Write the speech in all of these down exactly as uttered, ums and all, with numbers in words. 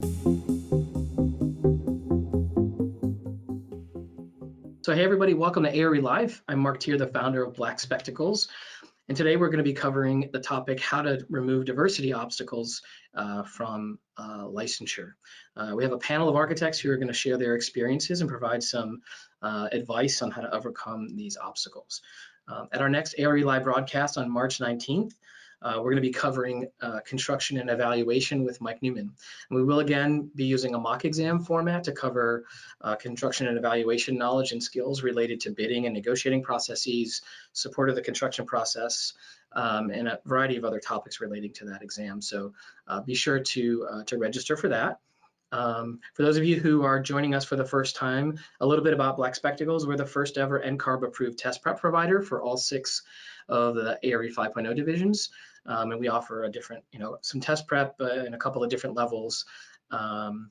So hey everybody, welcome to A R E Live. I'm Mark Tier, the founder of Black Spectacles. And today we're going to be covering the topic, how to remove diversity obstacles uh, from uh, licensure. Uh, we have a panel of architects who are going to share their experiences and provide some uh, advice on how to overcome these obstacles. Uh, at our next A R E Live broadcast on March nineteenth, Uh, we're going to be covering uh, construction and evaluation with Mike Newman. And we will again be using a mock exam format to cover uh, construction and evaluation knowledge and skills related to bidding and negotiating processes, support of the construction process, um, and a variety of other topics relating to that exam. So uh, be sure to, uh, to register for that. Um, for those of you who are joining us for the first time, a little bit about Black Spectacles. We're the first ever N C A R B approved test prep provider for all six of the A R E five point oh divisions. Um, and we offer a different, you know, some test prep uh, and a couple of different levels. Um,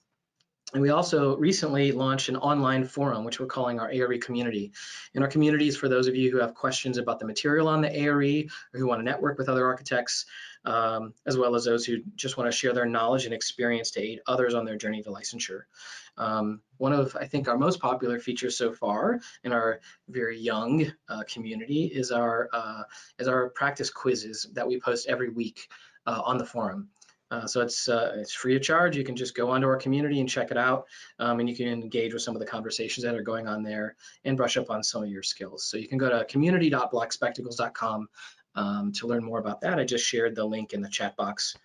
And we also recently launched an online forum, which we're calling our A R E community. And our community is for those of you who have questions about the material on the A R E, or who want to network with other architects, um, as well as those who just want to share their knowledge and experience to aid others on their journey to licensure. Um, one of, I think, our most popular features so far in our very young uh, community is our, uh, is our practice quizzes that we post every week uh, on the forum. Uh, so it's uh, it's free of charge. You can just go onto our community and check it out, um, and you can engage with some of the conversations that are going on there and brush up on some of your skills. So you can go to community dot black spectacles dot com um, to learn more about that. I just shared the link in the chat box.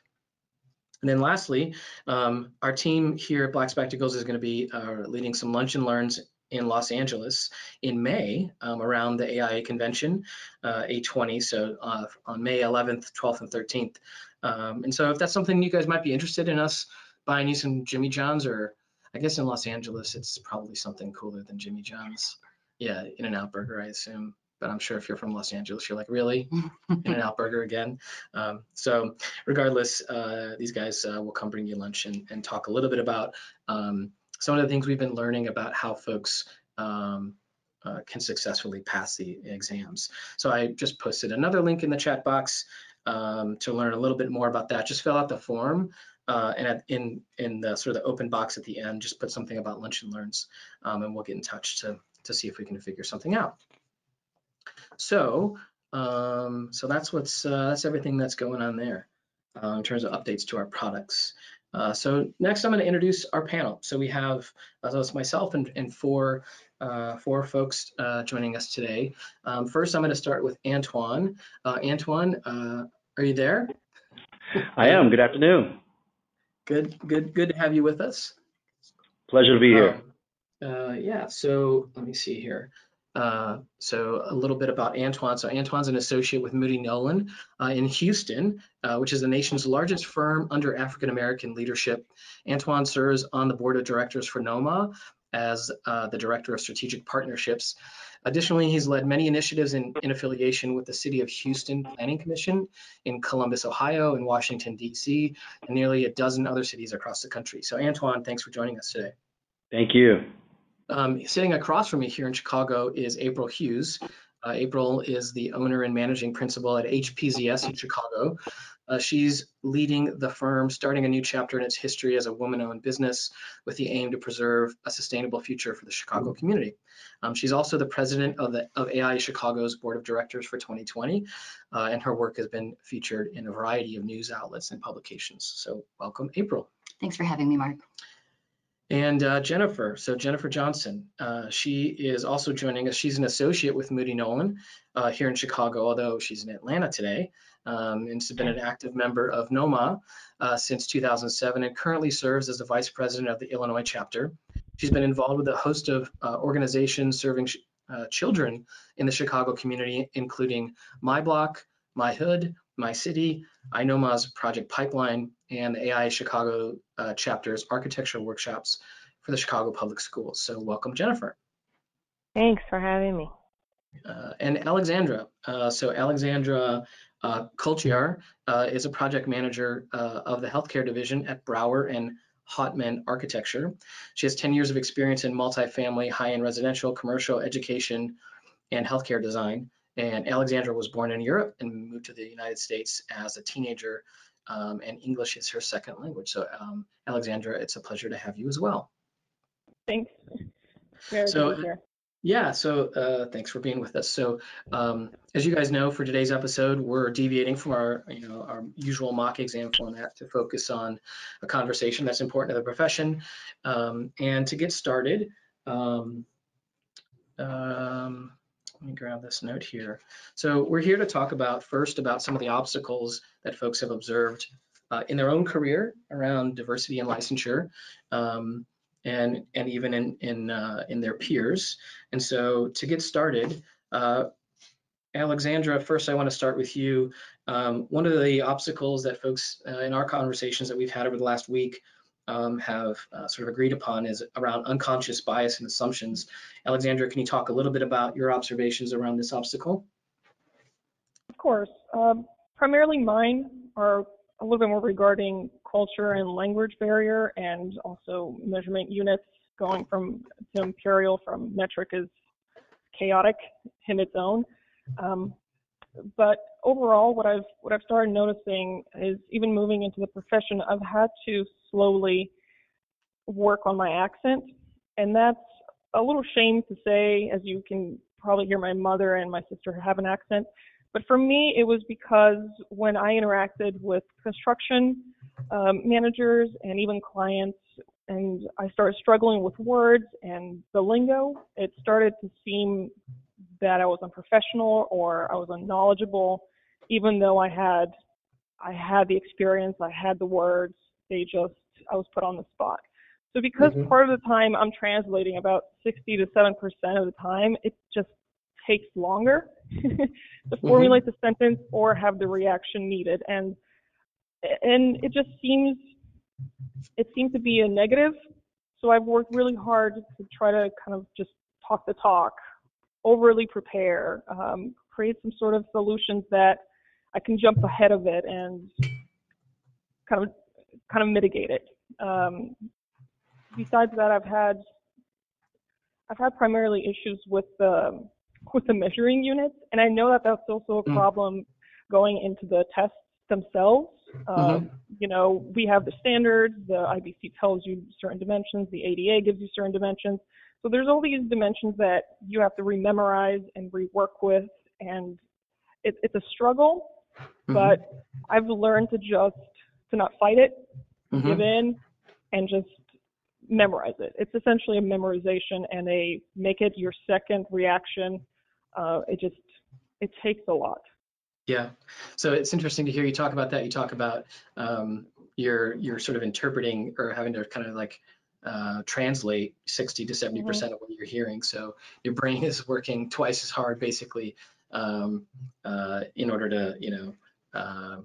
And then lastly, um, our team here at Black Spectacles is going to be uh, leading some lunch and learns in Los Angeles in May um, around the A I A convention, uh, A twenty, so uh, on May eleventh, twelfth, and thirteenth. Um, and so if that's something you guys might be interested in, us buying you some Jimmy John's, or I guess in Los Angeles, it's probably something cooler than Jimmy John's. Yeah, In-N-Out Burger, I assume. But I'm sure if you're from Los Angeles, you're like, really? In-N-Out Burger again? Um, so regardless, uh, these guys uh, will come bring you lunch and, and talk a little bit about um, some of the things we've been learning about how folks um, uh, can successfully pass the exams. So I just posted another link in the chat box um, to learn a little bit more about that. Just fill out the form uh, and at, in, in the sort of the open box at the end, just put something about lunch and learns, um, and we'll get in touch to, to see if we can figure something out. So, um, so that's what's, uh, that's everything that's going on there uh, in terms of updates to our products. Uh, so next I'm going to introduce our panel. So we have, uh, so it's myself and, and four, uh, four folks uh, joining us today. Um, first, I'm going to start with Antoine. Uh, Antoine, uh, are you there? I am. Good afternoon. Good, good, good to have you with us. Pleasure to be here. Um, uh, yeah, so let me see here. Uh, so a little bit about Antoine. So Antoine's an associate with Moody Nolan uh, in Houston, uh, which is the nation's largest firm under African-American leadership. Antoine serves on the board of directors for NOMA as uh, the director of strategic partnerships. Additionally, he's led many initiatives in, in affiliation with the City of Houston Planning Commission in Columbus, Ohio, and Washington, D C, and nearly a dozen other cities across the country. So Antoine, thanks for joining us today. Thank you. Um, sitting across from me here in Chicago is April Hughes. Uh, April is the owner and managing principal at H P Z S in Chicago. Uh, she's leading the firm, starting a new chapter in its history as a woman-owned business with the aim to preserve a sustainable future for the Chicago community. Um, she's also the president of, the, of A I A Chicago's Board of Directors for twenty twenty, uh, and her work has been featured in a variety of news outlets and publications. So welcome, April. Thanks for having me, Mark. And uh, Jennifer, so Jennifer Johnson, uh, she is also joining us. She's an associate with Moody Nolan uh, here in Chicago, although she's in Atlanta today, um, and has been an active member of NOMA uh, since two thousand seven and currently serves as the vice president of the Illinois chapter. She's been involved with a host of uh, organizations serving sh uh, children in the Chicago community, including My Block, My Hood, My City, INOMA's Project Pipeline, and the A I A Chicago uh, Chapter's Architectural Workshops for the Chicago Public Schools. So welcome, Jennifer. Thanks for having me. Uh, and Alexandra. Uh, so Alexandra uh, Kulciar uh, is a project manager uh, of the healthcare division at Brouwer and Hotman Architecture. She has ten years of experience in multifamily, high-end residential, commercial, education, and healthcare design. And Alexandra was born in Europe and moved to the United States as a teenager um, and English is her second language. So um, Alexandra, it's a pleasure to have you as well. Thanks. Very so, good to be here. Yeah, so uh, thanks for being with us. So um, as you guys know, for today's episode, we're deviating from our, you know, our usual mock exam format to focus on a conversation that's important to the profession. Um, and to get started, um, um, let me grab this note here. So we're here to talk about first about some of the obstacles that folks have observed uh, in their own career around diversity and licensure. Um, And, and even in in, uh, in their peers. And so to get started, uh, Alexandra, first I want to start with you. Um, one of the obstacles that folks uh, in our conversations that we've had over the last week um, have uh, sort of agreed upon is around unconscious bias and assumptions. Alexandra, can you talk a little bit about your observations around this obstacle? Of course. Um, primarily mine are a little bit more regarding culture and language barrier, and also measurement units going from to imperial from metric is chaotic in its own. Um, but overall, what I've what I've started noticing is even moving into the profession, I've had to slowly work on my accent, and that's a little shame to say, as you can probably hear my mother and my sister have an accent. But for me, it was because when I interacted with construction um, managers and even clients, and I started struggling with words and the lingo, it started to seem that I was unprofessional or I was unknowledgeable, even though I had I had the experience, I had the words. They just I was put on the spot. So because mm-hmm. part of the time I'm translating about sixty to seven percent of the time, it just takes longer to formulate mm-hmm. the sentence or have the reaction needed, and and it just seems it seems to be a negative. So I've worked really hard to try to kind of just talk the talk, overly prepare, um, create some sort of solutions that I can jump ahead of it and kind of kind of mitigate it. Um, besides that, I've had I've had primarily issues with the with the measuring units, and I know that that's also a problem going into the tests themselves. Um, mm-hmm. You know, we have the standards, the I B C tells you certain dimensions, the A D A gives you certain dimensions. So there's all these dimensions that you have to rememorize and rework with, and it, it's a struggle, mm-hmm. but I've learned to just, to not fight it, mm-hmm. give in, and just memorize it. It's essentially a memorization and a make it your second reaction. Uh, it just, it takes a lot. Yeah. So it's interesting to hear you talk about that. You talk about um, your, your sort of interpreting or having to kind of like uh, translate sixty to seventy percent mm-hmm. of what you're hearing. So your brain is working twice as hard basically um, uh, in order to, you know, uh,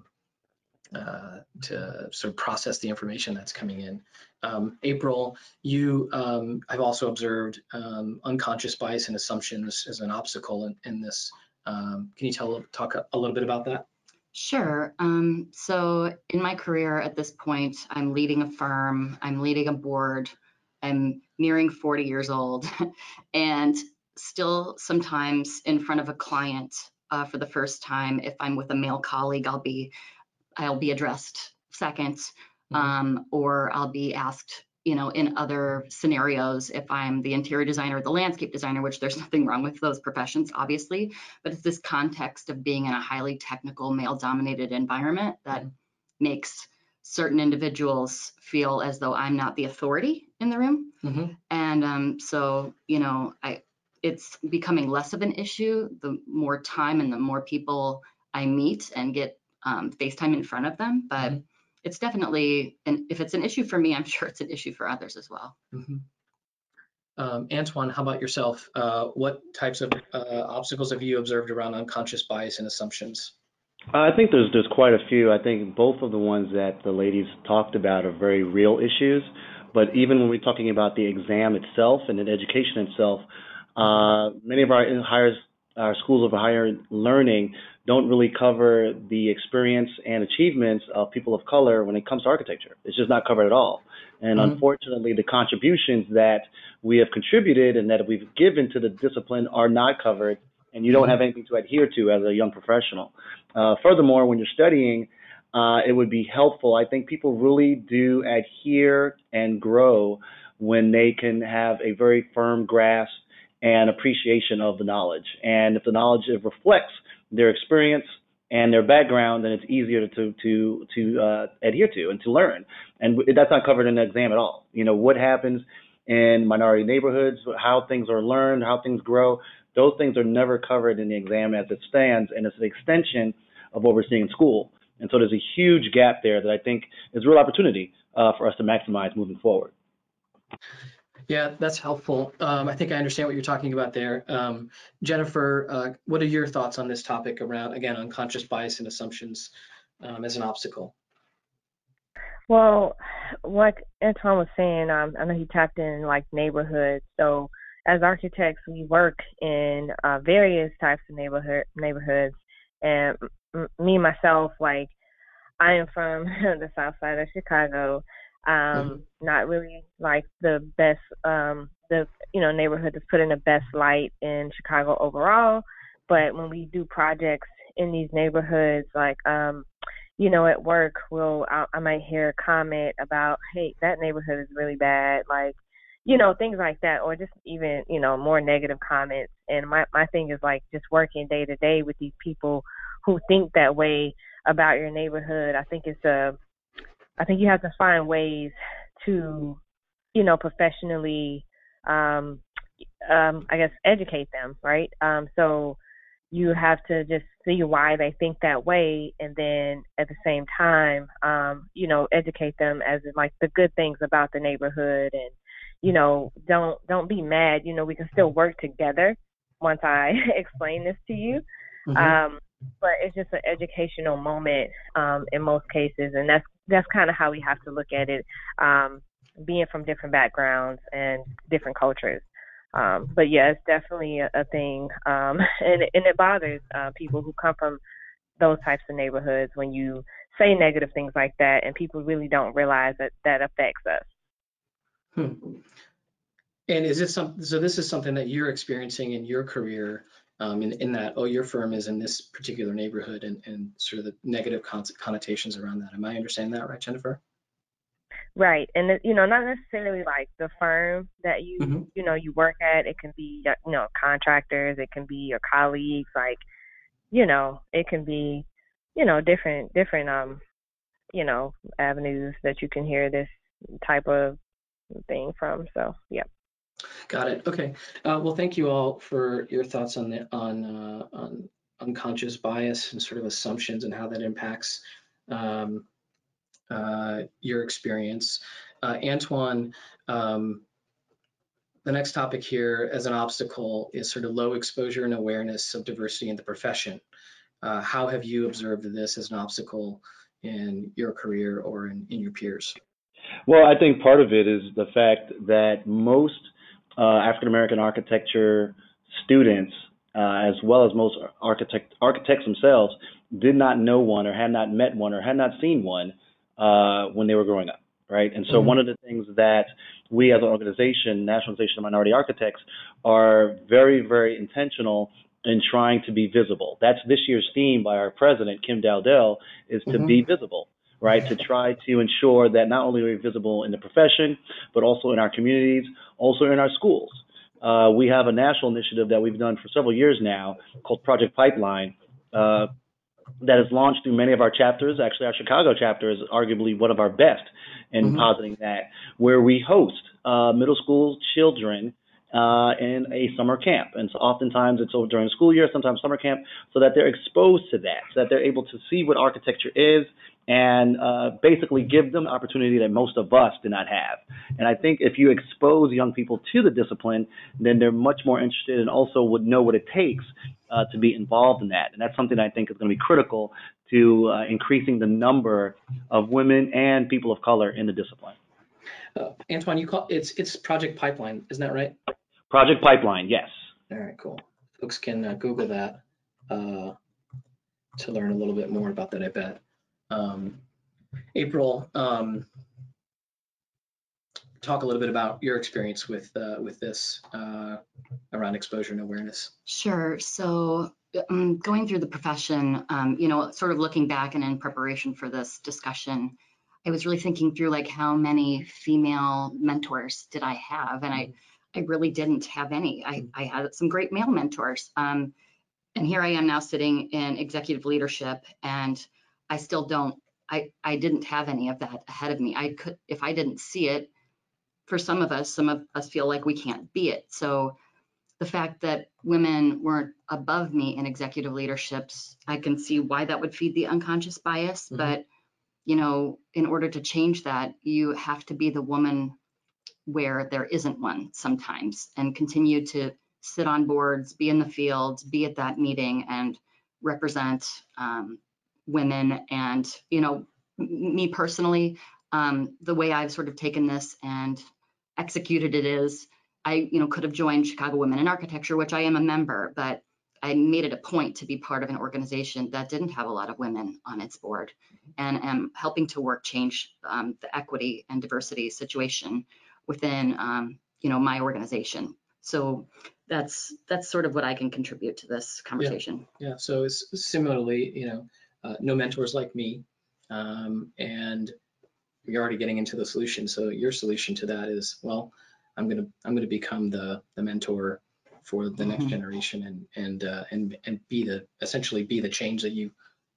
uh, to sort of process the information that's coming in. Um, April, you um, I've also observed um, unconscious bias and assumptions as an obstacle in, in this. Um, can you tell talk a, a little bit about that? Sure. Um, so in my career at this point, I'm leading a firm, I'm leading a board, I'm nearing forty years old, and still sometimes in front of a client uh, for the first time, if I'm with a male colleague, I'll be I'll be addressed second. Um, or I'll be asked, you know, in other scenarios, if I'm the interior designer or the landscape designer, which there's nothing wrong with those professions, obviously, but it's this context of being in a highly technical, male-dominated environment that makes certain individuals feel as though I'm not the authority in the room. Mm-hmm. And um, so, you know, I, it's becoming less of an issue the more time and the more people I meet and get um, face time in front of them, but mm-hmm. it's definitely, and if it's an issue for me, I'm sure it's an issue for others as well. Mm-hmm. um, Antoine, how about yourself? Uh, what types of uh, obstacles have you observed around unconscious bias and assumptions? I think there's there's quite a few. I think both of the ones that the ladies talked about are very real issues. But even when we're talking about the exam itself and the education itself, uh, many of our higher our schools of higher learning don't really cover the experience and achievements of people of color when it comes to architecture. It's just not covered at all. And mm-hmm. unfortunately, the contributions that we have contributed and that we've given to the discipline are not covered, and you don't have anything to adhere to as a young professional. Uh, furthermore, when you're studying, uh, it would be helpful. I think people really do adhere and grow when they can have a very firm grasp and appreciation of the knowledge. And if the knowledge reflects their experience and their background, then it's easier to to to uh, adhere to and to learn. And that's not covered in the exam at all. You know, what happens in minority neighborhoods, how things are learned, how things grow, those things are never covered in the exam as it stands, and it's an extension of what we're seeing in school. And so there's a huge gap there that I think is a real opportunity uh, for us to maximize moving forward. Yeah, that's helpful. Um, I think I understand what you're talking about there. Um, Jennifer, uh, what are your thoughts on this topic around, again, unconscious bias and assumptions um, as an obstacle? Well, what Antoine was saying, um, I know he tapped in like neighborhoods. So as architects, we work in uh, various types of neighborhood neighborhoods. And m me, myself, like I am from the south side of Chicago. Um, not really like the best, um, the, you know, neighborhood that's put in the best light in Chicago overall. But when we do projects in these neighborhoods, like, um, you know, at work, we'll, I, I might hear a comment about, hey, that neighborhood is really bad. Like, you know, things like that, or just even, you know, more negative comments. And my, my thing is like just working day to day with these people who think that way about your neighborhood. I think it's a, I think you have to find ways to, you know, professionally, um, um, I guess, educate them, right? Um, so you have to just see why they think that way, and then at the same time, um, you know, educate them as in, like, the good things about the neighborhood, and, you know, don't don't be mad. You know, we can still work together once I explain this to you. Mm-hmm. Um, but it's just an educational moment um, in most cases, and that's that's kind of how we have to look at it, um, being from different backgrounds and different cultures. Um, but yeah, it's definitely a, a thing, um, and, and it bothers uh, people who come from those types of neighborhoods when you say negative things like that, and people really don't realize that that affects us. Hmm. And is this some, so this is something that you're experiencing in your career, Um, in, in that, oh, your firm is in this particular neighborhood, and, and sort of the negative con connotations around that. Am I understanding that right, Jennifer? Right, and you know, not necessarily like the firm that you mm-hmm. you know you work at. It can be, you know, contractors. It can be your colleagues. Like, you know, it can be, you know, different different um you know avenues that you can hear this type of thing from. So yeah. Got it. Okay. Uh, well, thank you all for your thoughts on the, on, uh, on unconscious bias and sort of assumptions and how that impacts um, uh, your experience. Uh, Antoine, um, the next topic here as an obstacle is sort of low exposure and awareness of diversity in the profession. Uh, how have you observed this as an obstacle in your career or in, in your peers? Well, I think part of it is the fact that most Uh, African-American architecture students, uh, as well as most architect, architects themselves, did not know one or had not met one or had not seen one uh, when they were growing up, right? And so mm-hmm. one of the things that we as an organization, National Association of Minority Architects, are very, very intentional in trying to be visible. That's this year's theme by our president, Kim Dowdell, is to mm-hmm. be visible. Right, to try to ensure that not only are we visible in the profession, but also in our communities, also in our schools. Uh, we have a national initiative that we've done for several years now called Project Pipeline uh, that is launched through many of our chapters. Actually, our Chicago chapter is arguably one of our best in mm-hmm. positing that, where we host uh, middle school children uh, in a summer camp. And so oftentimes it's over during the school year, sometimes summer camp, so that they're exposed to that, so that they're able to see what architecture is, and uh, basically give them opportunity that most of us do not have. And I think if you expose young people to the discipline, then they're much more interested and also would know what it takes uh, to be involved in that. And that's something that I think is going to be critical to uh, increasing the number of women and people of color in the discipline. Uh, Antoine, you call it's it's Project Pipeline, isn't that right? Project Pipeline, yes. All right, cool. Folks can uh, Google that uh, to learn a little bit more about that, I bet. Um, April, um, talk a little bit about your experience with uh, with this uh, around exposure and awareness. Sure. So um, going through the profession, um, you know, sort of looking back and in preparation for this discussion, I was really thinking through like how many female mentors did I have, and I, I really didn't have any. I, I had some great male mentors, um, and here I am now sitting in executive leadership, and I still don't. I I didn't have any of that ahead of me. I could, if I didn't see it. For some of us, some of us feel like we can't be it. So the fact that women weren't above me in executive leaderships, I can see why that would feed the unconscious bias. Mm-hmm. But, you know, in order to change that, you have to be the woman where there isn't one sometimes, and continue to sit on boards, be in the field, be at that meeting, and represent um, women. And, you know, me personally, um, the way I've sort of taken this and executed it is, I, you know, could have joined Chicago Women in Architecture, which I am a member, but I made it a point to be part of an organization that didn't have a lot of women on its board, and am helping to work change um, the equity and diversity situation within, um, you know, my organization. So that's that's sort of what I can contribute to this conversation. Yeah. yeah. So it's similarly, you know, uh, no mentors like me, um, and you're already getting into the solution. So your solution to that is, well, I'm gonna I'm gonna become the the mentor for the next generation, and and uh, and and be the essentially be the change that you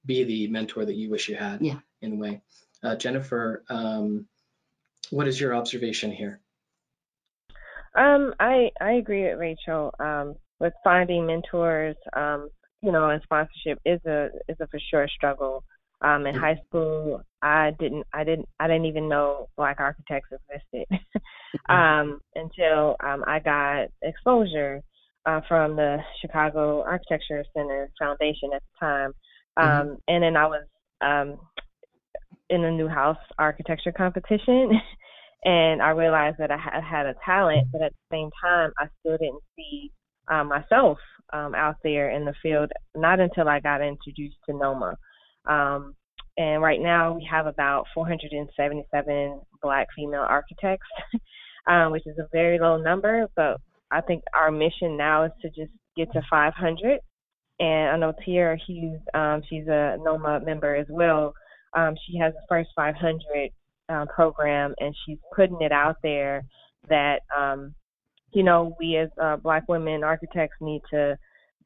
be the mentor that you wish you had. Yeah. In a way, uh, Jennifer, um, what is your observation here? Um, I I agree with Rachel. Um, with finding mentors, um, you know, and sponsorship is a is a for sure struggle. Um, in high school, I didn't, I didn't, I didn't even know Black architects existed um, until um, I got exposure uh, from the Chicago Architecture Center Foundation at the time, um, mm-hmm. and then I was um, in a Newhouse architecture competition, and I realized that I had, had a talent, but at the same time, I still didn't see uh, myself um, out there in the field. Not until I got introduced to NOMA. Um, and right now we have about four hundred seventy-seven Black female architects, um, which is a very low number, but I think our mission now is to just get to five hundred. And I know Tiara Hughes, um, she's a NOMA member as well. Um, she has the first five hundred um, program, and she's putting it out there that, um, you know, we as uh, Black women architects need to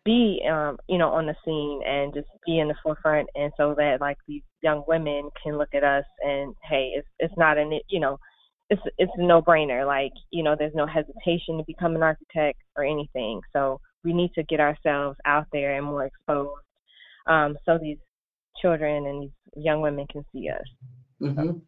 be, um, you know, on the scene and just be in the forefront, and so that like these young women can look at us and hey, it's it's not an you know, it's it's a no-brainer. Like you know, there's no hesitation to become an architect or anything. So we need to get ourselves out there and more exposed, um, so these children and these young women can see us. Mm-hmm. So.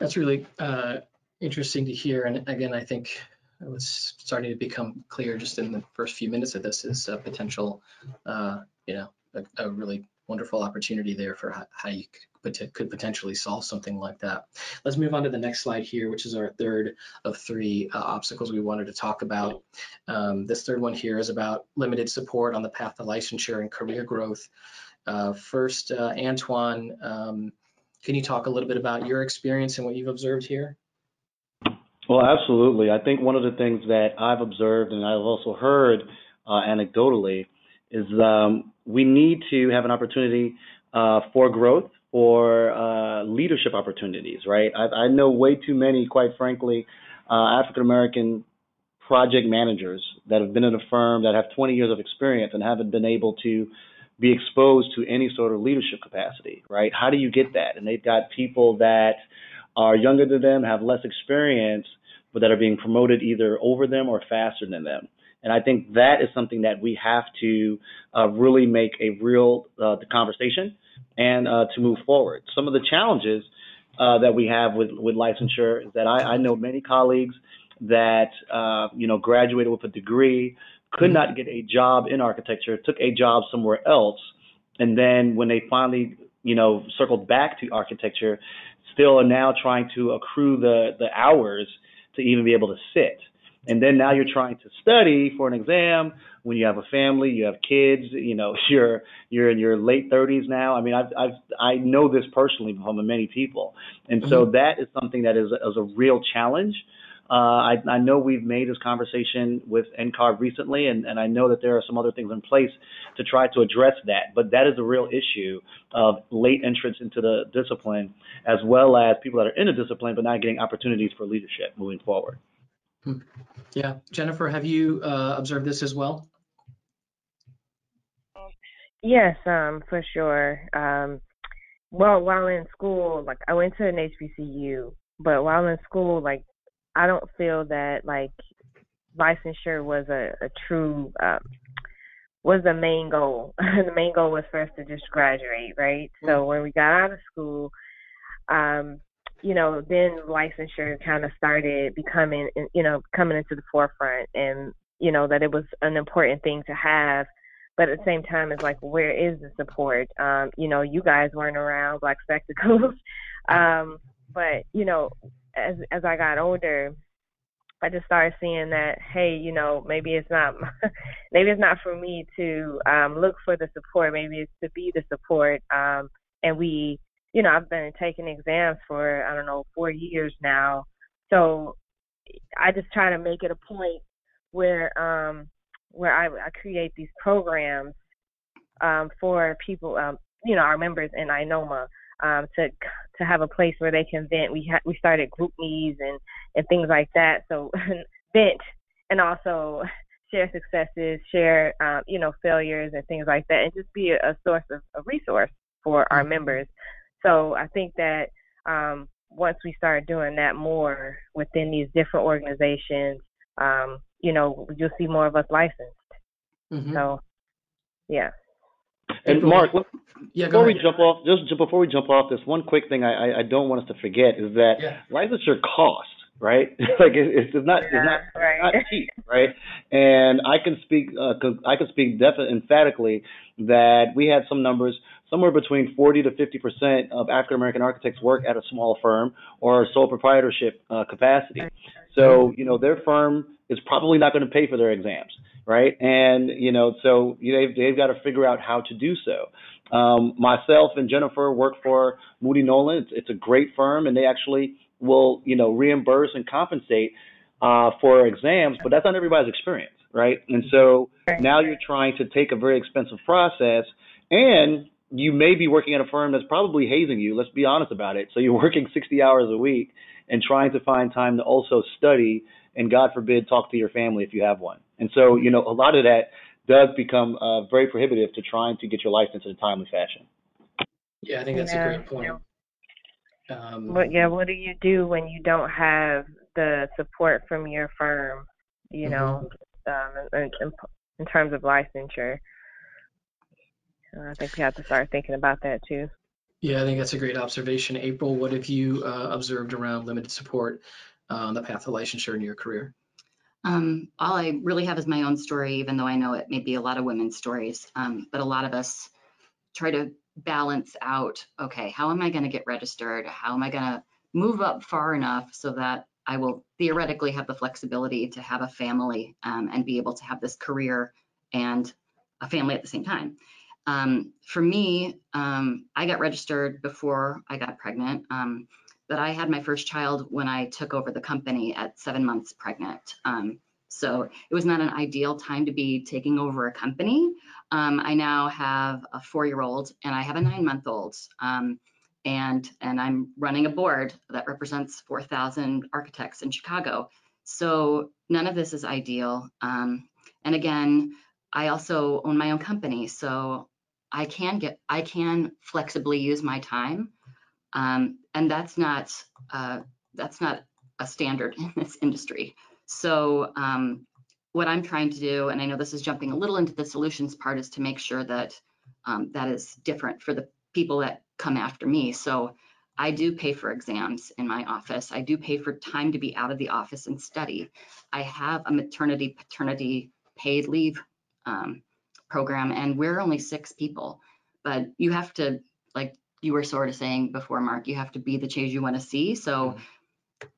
That's really uh, interesting to hear, and again, I think. What's starting to become clear just in the first few minutes of this is a potential, uh, you know, a, a really wonderful opportunity there for how, how you could, could potentially solve something like that. Let's move on to the next slide here, which is our third of three uh, obstacles we wanted to talk about. Um, this third one here is about limited support on the path to licensure and career growth. Uh, first, uh, Antoine, um, can you talk a little bit about your experience and what you've observed here? Well, absolutely. I think one of the things that I've observed, and I've also heard uh, anecdotally, is um, we need to have an opportunity uh, for growth, for uh, leadership opportunities, right? I, I know way too many, quite frankly, uh, African-American project managers that have been in a firm that have twenty years of experience and haven't been able to be exposed to any sort of leadership capacity, right? How do you get that? And they've got people that are younger than them, have less experience, but that are being promoted either over them or faster than them. And I think that is something that we have to uh, really make a real uh, conversation and uh, to move forward. Some of the challenges uh, that we have with, with licensure is that I, I know many colleagues that uh, you know graduated with a degree, could not get a job in architecture, took a job somewhere else, and then when they finally you know circled back to architecture, still are now trying to accrue the, the hours to even be able to sit. And then now you're trying to study for an exam when you have a family, you have kids, you know, you're you're in your late thirties now. I mean, I've, I've, I know this personally from many people. And so that is something that is, is a real challenge Uh, I, I know we've made this conversation with N C A R B recently, and, and I know that there are some other things in place to try to address that. But that is a real issue of late entrance into the discipline, as well as people that are in the discipline but not getting opportunities for leadership moving forward. Yeah. Jennifer, have you uh, observed this as well? Yes, um, for sure. Um, well, while in school, like I went to an H B C U, but while in school, like I don't feel that like licensure was a, a true um, was the main goal. The main goal was for us to just graduate, right? Mm-hmm. So when we got out of school, um, you know, then licensure kind of started becoming, you know, coming into the forefront, and you know that it was an important thing to have. But at the same time, it's like, where is the support? Um, you know, you guys weren't around, Black Spectacles. um, but, you know, as as I got older, I just started seeing that, hey, you know, maybe it's not maybe it's not for me to um, look for the support. Maybe it's to be the support. Um, and we, you know, I've been taking exams for, I don't know, four years now. So I just try to make it a point where um, – where I, I create these programs um, for people, um, you know, our members in INOMA um, to to have a place where they can vent. We ha we started group meetings and, and things like that. So vent and also share successes, share, um, you know, failures and things like that, and just be a, a source of a resource for our members. So I think that um, once we start doing that more within these different organizations, um, you know, you'll see more of us licensed. Mm-hmm. So, yeah. And Mark, yeah, before we jump off, just before we jump off, there's one quick thing I, I don't want us to forget is that yeah. licensure costs, right? Like it, it's not, yeah, it's not, right. not cheap, right? And I can speak, uh, I can speak definitely emphatically that we had some numbers. Somewhere between forty to fifty percent of African American architects work at a small firm or sole proprietorship uh, capacity. So, you know, their firm is probably not going to pay for their exams, right? And, you know, so you know, they've, they've got to figure out how to do so. Um, myself and Jennifer work for Moody Nolan. It's, it's a great firm, and they actually will, you know, reimburse and compensate uh, for exams, but that's not everybody's experience, right? And so now you're trying to take a very expensive process, and you may be working at a firm that's probably hazing you. Let's be honest about it. So you're working sixty hours a week and trying to find time to also study and, God forbid, talk to your family if you have one. And so, you know, a lot of that does become uh, very prohibitive to trying to get your license in a timely fashion. Yeah, I think that's yeah. a great point. Yeah. Um, but yeah, what do you do when you don't have the support from your firm, you know, mm-hmm. um, in, in terms of licensure? I think we have to start thinking about that too. Yeah, I think that's a great observation. April, what have you uh, observed around limited support on um, the path to licensure in your career? Um, all I really have is my own story, even though I know it may be a lot of women's stories. Um, but a lot of us try to balance out, okay, how am I going to get registered? How am I going to move up far enough so that I will theoretically have the flexibility to have a family um, and be able to have this career and a family at the same time? Um, for me, um, I got registered before I got pregnant, um, but I had my first child when I took over the company at seven months pregnant. Um, so it was not an ideal time to be taking over a company. Um, I now have a four-year-old and I have a nine-month-old, um, and, and I'm running a board that represents four thousand architects in Chicago. So none of this is ideal. Um, and again, I also own my own company, so I can get, I can flexibly use my time, um, and that's not uh, that's not a standard in this industry. So um, what I'm trying to do, and I know this is jumping a little into the solutions part, is to make sure that um, that is different for the people that come after me. So I do pay for exams in my office. I do pay for time to be out of the office and study. I have a maternity, paternity paid leave um, program, and we're only six people, but you have to, like you were sort of saying before, Mark, you have to be the change you want to see. So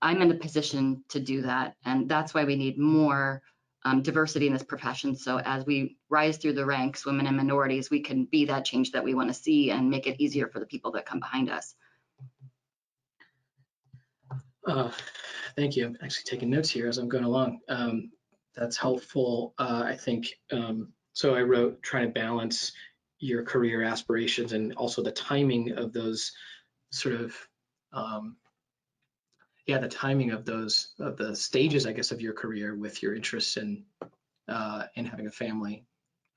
I'm in a position to do that. And that's why we need more, um, diversity in this profession. So as we rise through the ranks, women and minorities, we can be that change that we want to see and make it easier for the people that come behind us. Uh, thank you. I'm actually taking notes here as I'm going along. Um, that's helpful, uh, I think. Um, so I wrote trying to balance your career aspirations and also the timing of those sort of, um, yeah, the timing of those, of the stages, I guess, of your career with your interests in, uh, in having a family.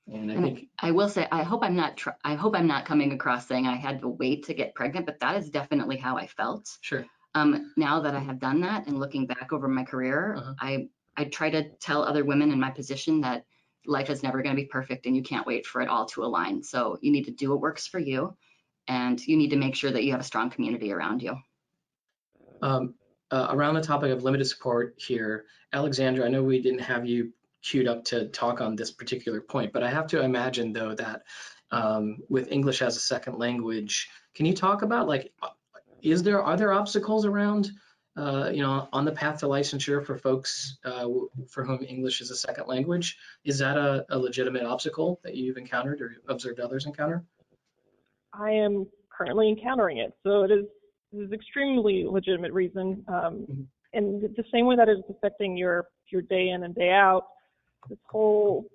And I, and think, I will say, I hope I'm not. Tr I hope I'm not coming across saying I had to wait to get pregnant, but that is definitely how I felt. Sure. Um, now that I have done that and looking back over my career, uh-huh. I I try to tell other women in my position that life is never going to be perfect, and you can't wait for it all to align. So you need to do what works for you, and you need to make sure that you have a strong community around you. Um, uh, around the topic of limited support here, Alexandra, I know we didn't have you queued up to talk on this particular point, but I have to imagine though that um, with English as a second language, can you talk about like, is there are there obstacles around, uh, you know, on the path to licensure for folks uh, for whom English is a second language? Is that a, a legitimate obstacle that you've encountered or observed others encounter? I am currently encountering it, so it is it is extremely legitimate reason, um, mm-hmm. and the same way that is affecting your your day in and day out. This whole,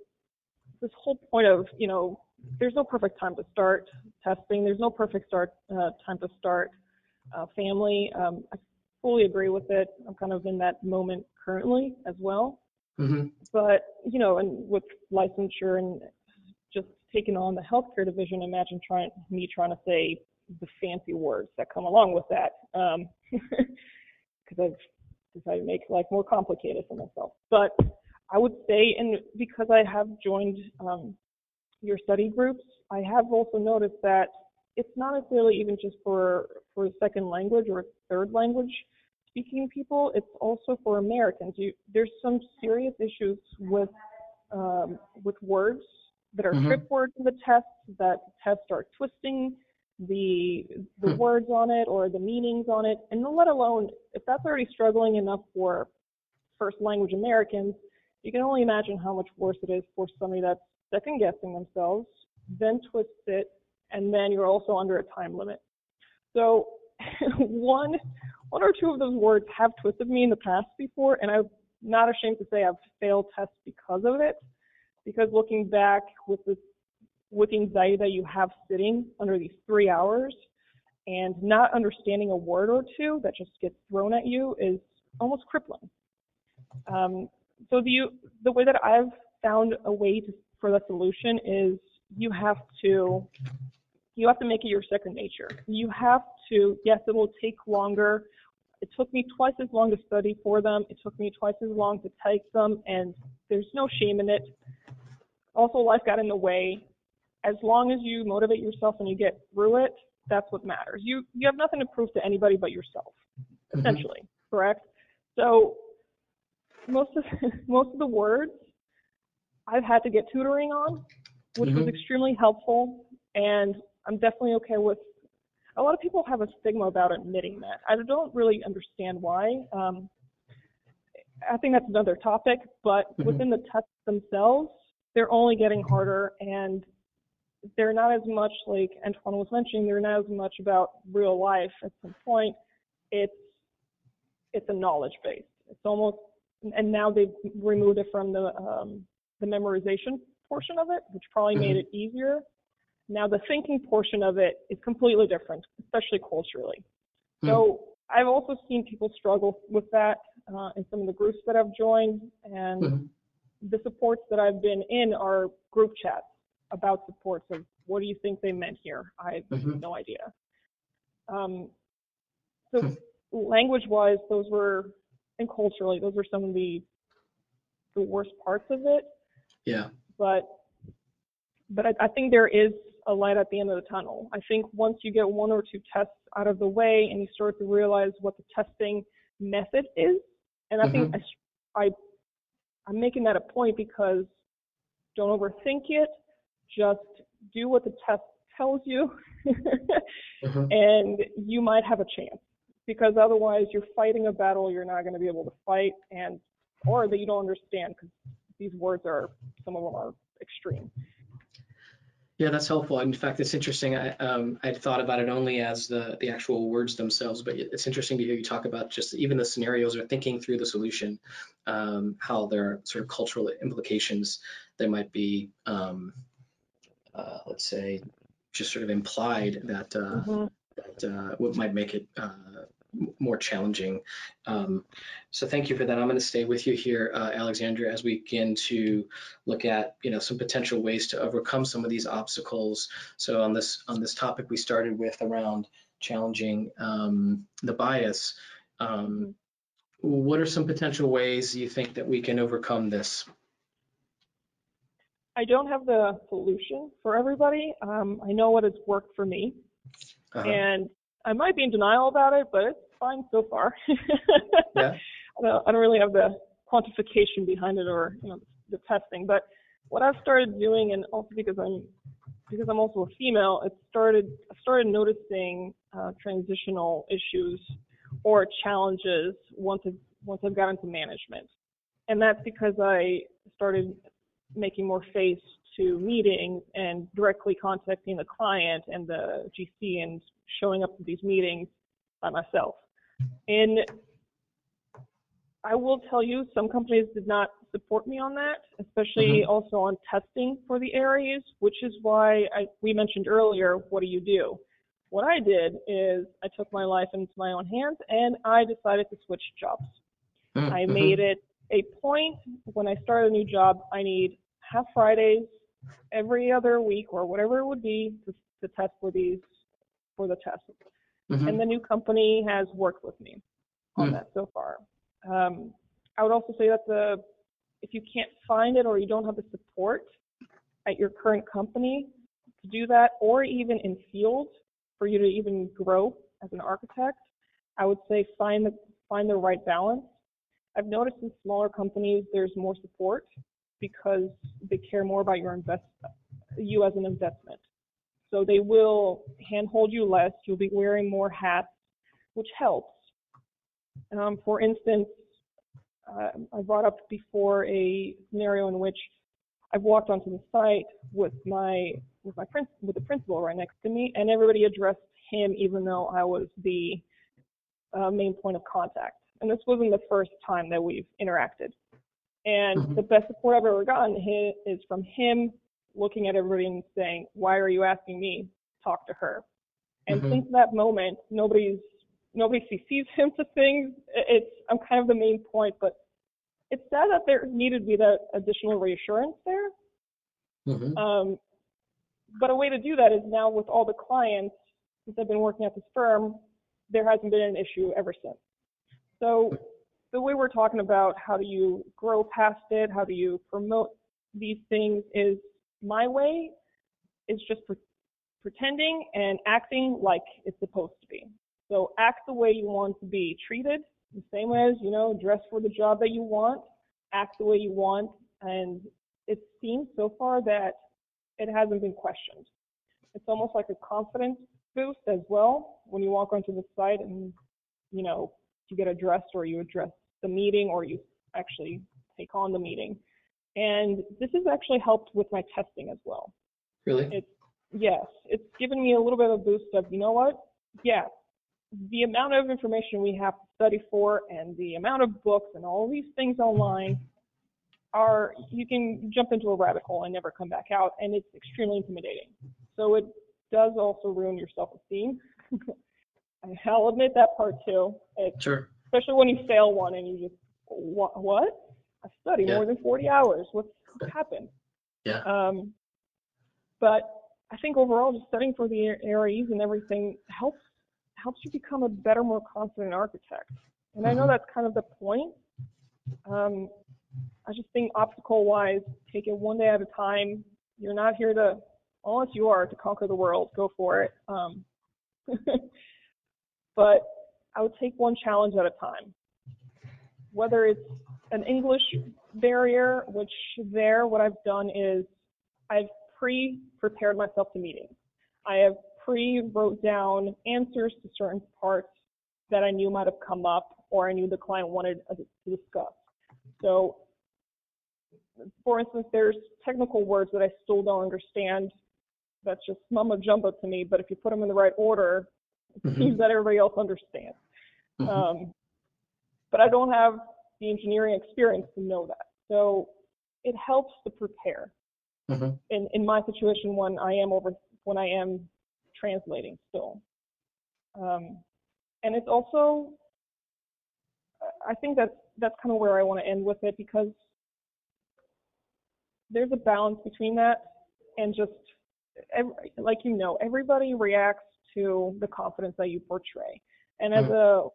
this whole point of, you know, there's no perfect time to start testing. There's no perfect start uh, time to start uh, family. Um, I fully agree with it. I'm kind of in that moment currently as well. Mm-hmm. But, you know, and with licensure and just taking on the healthcare division, imagine trying me trying to say the fancy words that come along with that, because um, I've decided to make life more complicated for myself. But I would say, and because I have joined um, your study groups, I have also noticed that it's not necessarily even just for for a second language or a third language speaking people. It's also for Americans. You, there's some serious issues with um, with words that are mm-hmm. trip words in the tests. That tests are twisting the the mm-hmm. words on it or the meanings on it, and let alone if that's already struggling enough for first language Americans. You can only imagine how much worse it is for somebody that's second guessing themselves, then twists it, and then you're also under a time limit. So one, one or two of those words have twisted me in the past before, and I'm not ashamed to say I've failed tests because of it, because looking back with this, with the anxiety that you have sitting under these three hours and not understanding a word or two that just gets thrown at you is almost crippling. Um, So the, the way that I've found a way to, for that solution is you have to you have to make it your second nature. You have to, yes, it will take longer. It took me twice as long to study for them. It took me twice as long to type them, and there's no shame in it. Also, life got in the way. As long as you motivate yourself and you get through it, that's what matters. You, you have nothing to prove to anybody but yourself, essentially, mm-hmm. correct? So most of most of the words I've had to get tutoring on, which mm-hmm. was extremely helpful, and I'm definitely okay with. A lot of people have a stigma about admitting that. I don't really understand why. Um, I think that's another topic, but mm-hmm. within the tests themselves, they're only getting harder, and they're not as much, like Antoine was mentioning, they're not as much about real life at some point. It's, it's a knowledge base. It's almost, and now they've removed it from the um, the memorization portion of it, which probably made it easier. Now the thinking portion of it is completely different, especially culturally. Mm. So I've also seen people struggle with that uh, in some of the groups that I've joined, and mm. the supports that I've been in are group chats about supports of what do you think they meant here? I mm-hmm. have no idea. Um, so mm. language-wise, those were, and culturally, those are some of the the worst parts of it. Yeah. But but I, I think there is a light at the end of the tunnel. I think once you get one or two tests out of the way and you start to realize what the testing method is, and I mm-hmm. think I, I I'm making that a point because don't overthink it. Just do what the test tells you, mm-hmm. and you might have a chance. Because otherwise you're fighting a battle you're not going to be able to fight, and or that you don't understand because these words are, some of them are extreme. Yeah, that's helpful. In fact, it's interesting. I um, I thought about it only as the, the actual words themselves, but it's interesting to hear you talk about just even the scenarios or thinking through the solution, um, how there are sort of cultural implications that might be, um, uh, let's say, just sort of implied that, uh, mm-hmm. that uh, what might make it uh, more challenging. Um, so thank you for that. I'm going to stay with you here, uh, Alexandra, as we begin to look at, you know, some potential ways to overcome some of these obstacles. So on this on this topic, we started with around challenging um, the bias. Um, what are some potential ways you think that we can overcome this? I don't have the solution for everybody. Um, I know what has worked for me, uh-huh. and I might be in denial about it, but it's fine so far. Yeah. I, don't, I don't really have the quantification behind it or, you know, the testing. But what I've started doing, and also because I'm because I'm also a female, it started I started noticing uh, transitional issues or challenges once I've, once I've gotten to management, and that's because I started making more face to meetings and directly contacting the client and the G C and showing up to these meetings by myself. And I will tell you, some companies did not support me on that, especially mm-hmm. also on testing for the areas, which is why I, we mentioned earlier, what do you do? What I did is I took my life into my own hands and I decided to switch jobs. Mm-hmm. I made it a point when I start a new job, I need half Fridays every other week or whatever it would be to, to test for these, for the test. Mm-hmm. And the new company has worked with me on mm. that so far. Um, I would also say that the if you can't find it or you don't have the support at your current company to do that, or even in field for you to even grow as an architect, I would say find the find the right balance. I've noticed in smaller companies there's more support because they care more about your invest you as an investment. So they will handhold you less. You'll be wearing more hats, which helps. Um, for instance, uh, I brought up before a scenario in which I've walked onto the site with my with my prin with the principal right next to me, and everybody addressed him even though I was the uh, main point of contact. And this wasn't the first time that we've interacted. And mm-hmm. the best support I've ever gotten is from him looking at everybody and saying, why are you asking me? Talk to her. And mm-hmm. since that moment, nobody's nobody C Cs him to things. It's I'm kind of the main point, but it's sad that there needed to be that additional reassurance there. Mm-hmm. Um, but a way to do that is now with all the clients, since I've been working at this firm, there hasn't been an issue ever since. So the way we're talking about how do you grow past it, how do you promote these things is my way is just pre pretending and acting like it's supposed to be. So act the way you want to be treated, the same as, you know, dress for the job that you want, act the way you want, and it seems so far that it hasn't been questioned. It's almost like a confidence boost as well when you walk onto the site and, you know, you get addressed or you address the meeting or you actually take on the meeting. And this has actually helped with my testing as well. Really? It's, yes. It's given me a little bit of a boost of, you know what? Yeah. The amount of information we have to study for and the amount of books and all these things online are, you can jump into a rabbit hole and never come back out. And it's extremely intimidating. So it does also ruin your self-esteem. I'll admit that part too. It's, sure. Especially when you fail one and you just, what? what? I study yeah. more than forty hours. What's happened? Yeah. Um, but I think overall, just studying for the A R Es and everything helps helps you become a better, more confident architect. And mm-hmm. I know that's kind of the point. Um, I just think obstacle-wise, take it one day at a time. You're not here to, unless you are, to conquer the world. Go for it. Um, but I would take one challenge at a time. Whether it's an English barrier, which there, what I've done is I've pre-prepared myself to meetings. I have pre-wrote down answers to certain parts that I knew might have come up or I knew the client wanted to discuss. So, for instance, there's technical words that I still don't understand that's just mumbo jumbo to me, but if you put them in the right order, it's mm-hmm. seems that everybody else understands. Mm-hmm. Um, but I don't have the engineering experience to know that. So it helps to prepare. Mm-hmm. In, in my situation, when I am over, when I am translating still. Um, and it's also, I think that that's kind of where I want to end with it, because there's a balance between that and just, every, like, you know, everybody reacts to the confidence that you portray. And as mm. a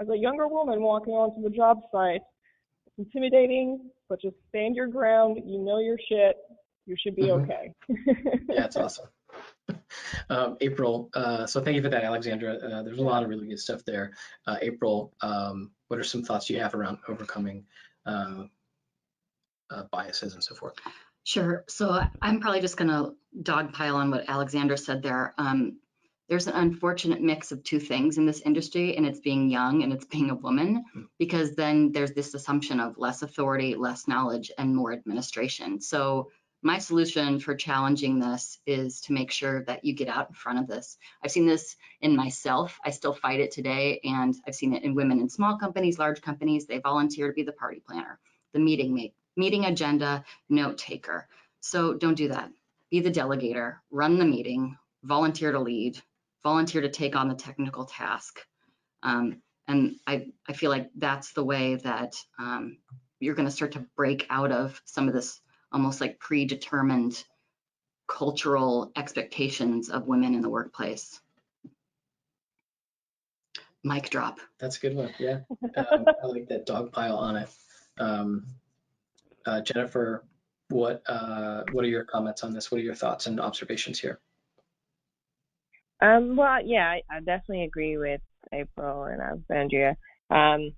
as a younger woman walking onto the job site, it's intimidating, but just stand your ground. You know your shit. You should be mm-hmm. okay. Yeah, that's awesome. Um, April, uh, so thank you for that, Alexandra. Uh, there's a lot of really good stuff there. Uh, April, um, what are some thoughts you have around overcoming uh, uh, biases and so forth? Sure. So I'm probably just going to dogpile on what Alexandra said there. Um, there's an unfortunate mix of two things in this industry, and it's being young and it's being a woman, because then there's this assumption of less authority, less knowledge, and more administration. So my solution for challenging this is to make sure that you get out in front of this. I've seen this in myself. I still fight it today, and I've seen it in women in small companies, large companies. They volunteer to be the party planner, the meeting mate, meeting agenda, note taker. So don't do that. Be the delegator, run the meeting, volunteer to lead, volunteer to take on the technical task. Um, and I, I feel like that's the way that um, you're going to start to break out of some of this almost like predetermined cultural expectations of women in the workplace. Mic drop. That's a good one. Yeah. um, I like that dog pile on it. Um, uh, Jennifer, what, uh, what are your comments on this? What are your thoughts and observations here? Um, well, yeah, I, I definitely agree with April and Alexandria. Um,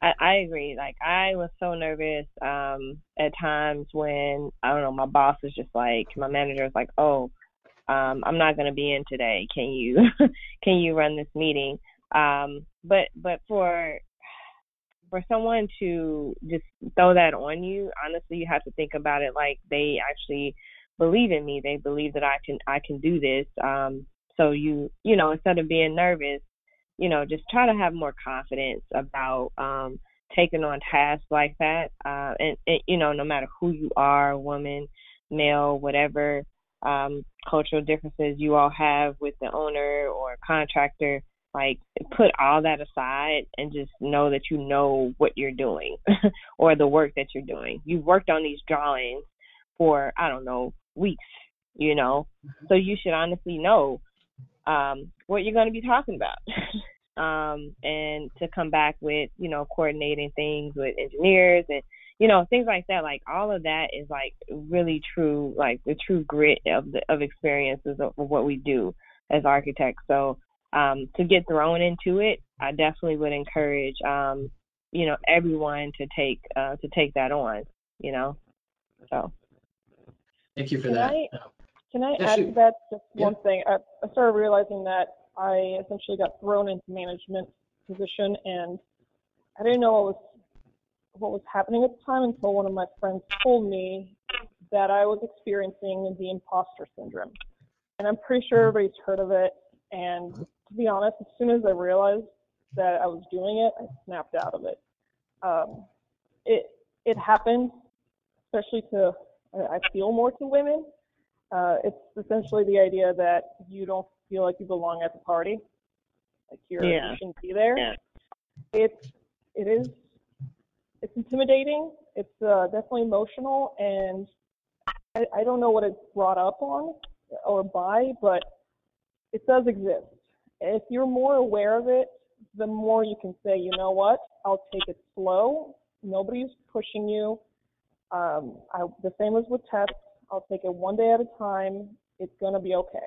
I, I agree. Like, I was so nervous um, at times when, I don't know, my boss was just like, my manager was like, oh, um, I'm not going to be in today. Can you can you run this meeting? Um, but but for for someone to just throw that on you, honestly, you have to think about it like they actually – believe in me. They believe that I can I can do this. Um, so you you know, instead of being nervous, you know, just try to have more confidence about um, taking on tasks like that. Uh, and, and you know, no matter who you are, woman, male, whatever um, cultural differences you all have with the owner or contractor, like put all that aside and just know that you know what you're doing or the work that you're doing. You've worked on these drawings for, I don't know, weeks, you know, so you should honestly know um, what you're going to be talking about, um, and to come back with, you know, coordinating things with engineers and, you know, things like that. Like all of that is like really true, like the true grit of the, of experiences of what we do as architects. So um, to get thrown into it, I definitely would encourage, um, you know, everyone to take uh, to take that on, you know, so. Thank you for can that. I, can I yeah, add shoot. to that just yeah. one thing? I, I started realizing that I essentially got thrown into management position, and I didn't know what was what was happening at the time until one of my friends told me that I was experiencing the imposter syndrome. And I'm pretty sure everybody's heard of it. And to be honest, as soon as I realized that I was doing it, I snapped out of it. Um, it it happened, especially to. I feel more to women. Uh, it's essentially the idea that you don't feel like you belong at the party, like you're, yeah. you shouldn't be there. Yeah. It's it is it's intimidating. It's uh, definitely emotional, and I, I don't know what it's brought up on or by, but it does exist. If you're more aware of it, the more you can say, you know what, I'll take it slow. Nobody's pushing you. Um, I, the same as with tests, I'll take it one day at a time. It's going to be okay.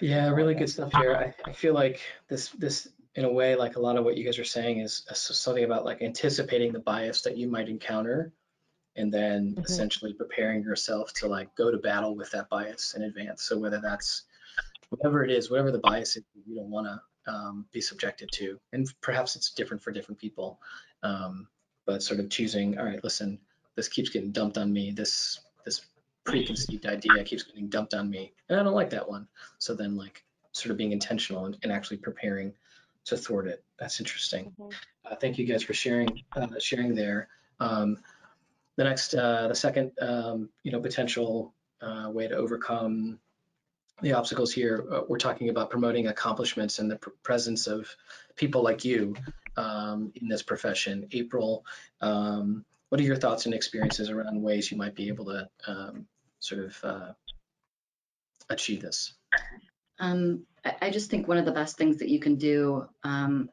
Yeah, really good stuff here. I, I feel like this, this in a way, like a lot of what you guys are saying is something about like anticipating the bias that you might encounter, and then mm-hmm. essentially preparing yourself to like go to battle with that bias in advance. So whether that's whatever it is, whatever the bias is, you don't want to Um, be subjected to, and perhaps it's different for different people, um, but sort of choosing, all right, listen, this keeps getting dumped on me. This this preconceived idea keeps getting dumped on me, and I don't like that one. So then, like, sort of being intentional and, and actually preparing to thwart it. That's interesting. Uh, thank you guys for sharing uh, sharing there. Um, the next, uh, the second, um, you know, potential uh, way to overcome the obstacles here, uh, we're talking about promoting accomplishments and the pr presence of people like you um, in this profession. April, um, what are your thoughts and experiences around ways you might be able to um, sort of uh, achieve this? Um, I, I just think one of the best things that you can do, um,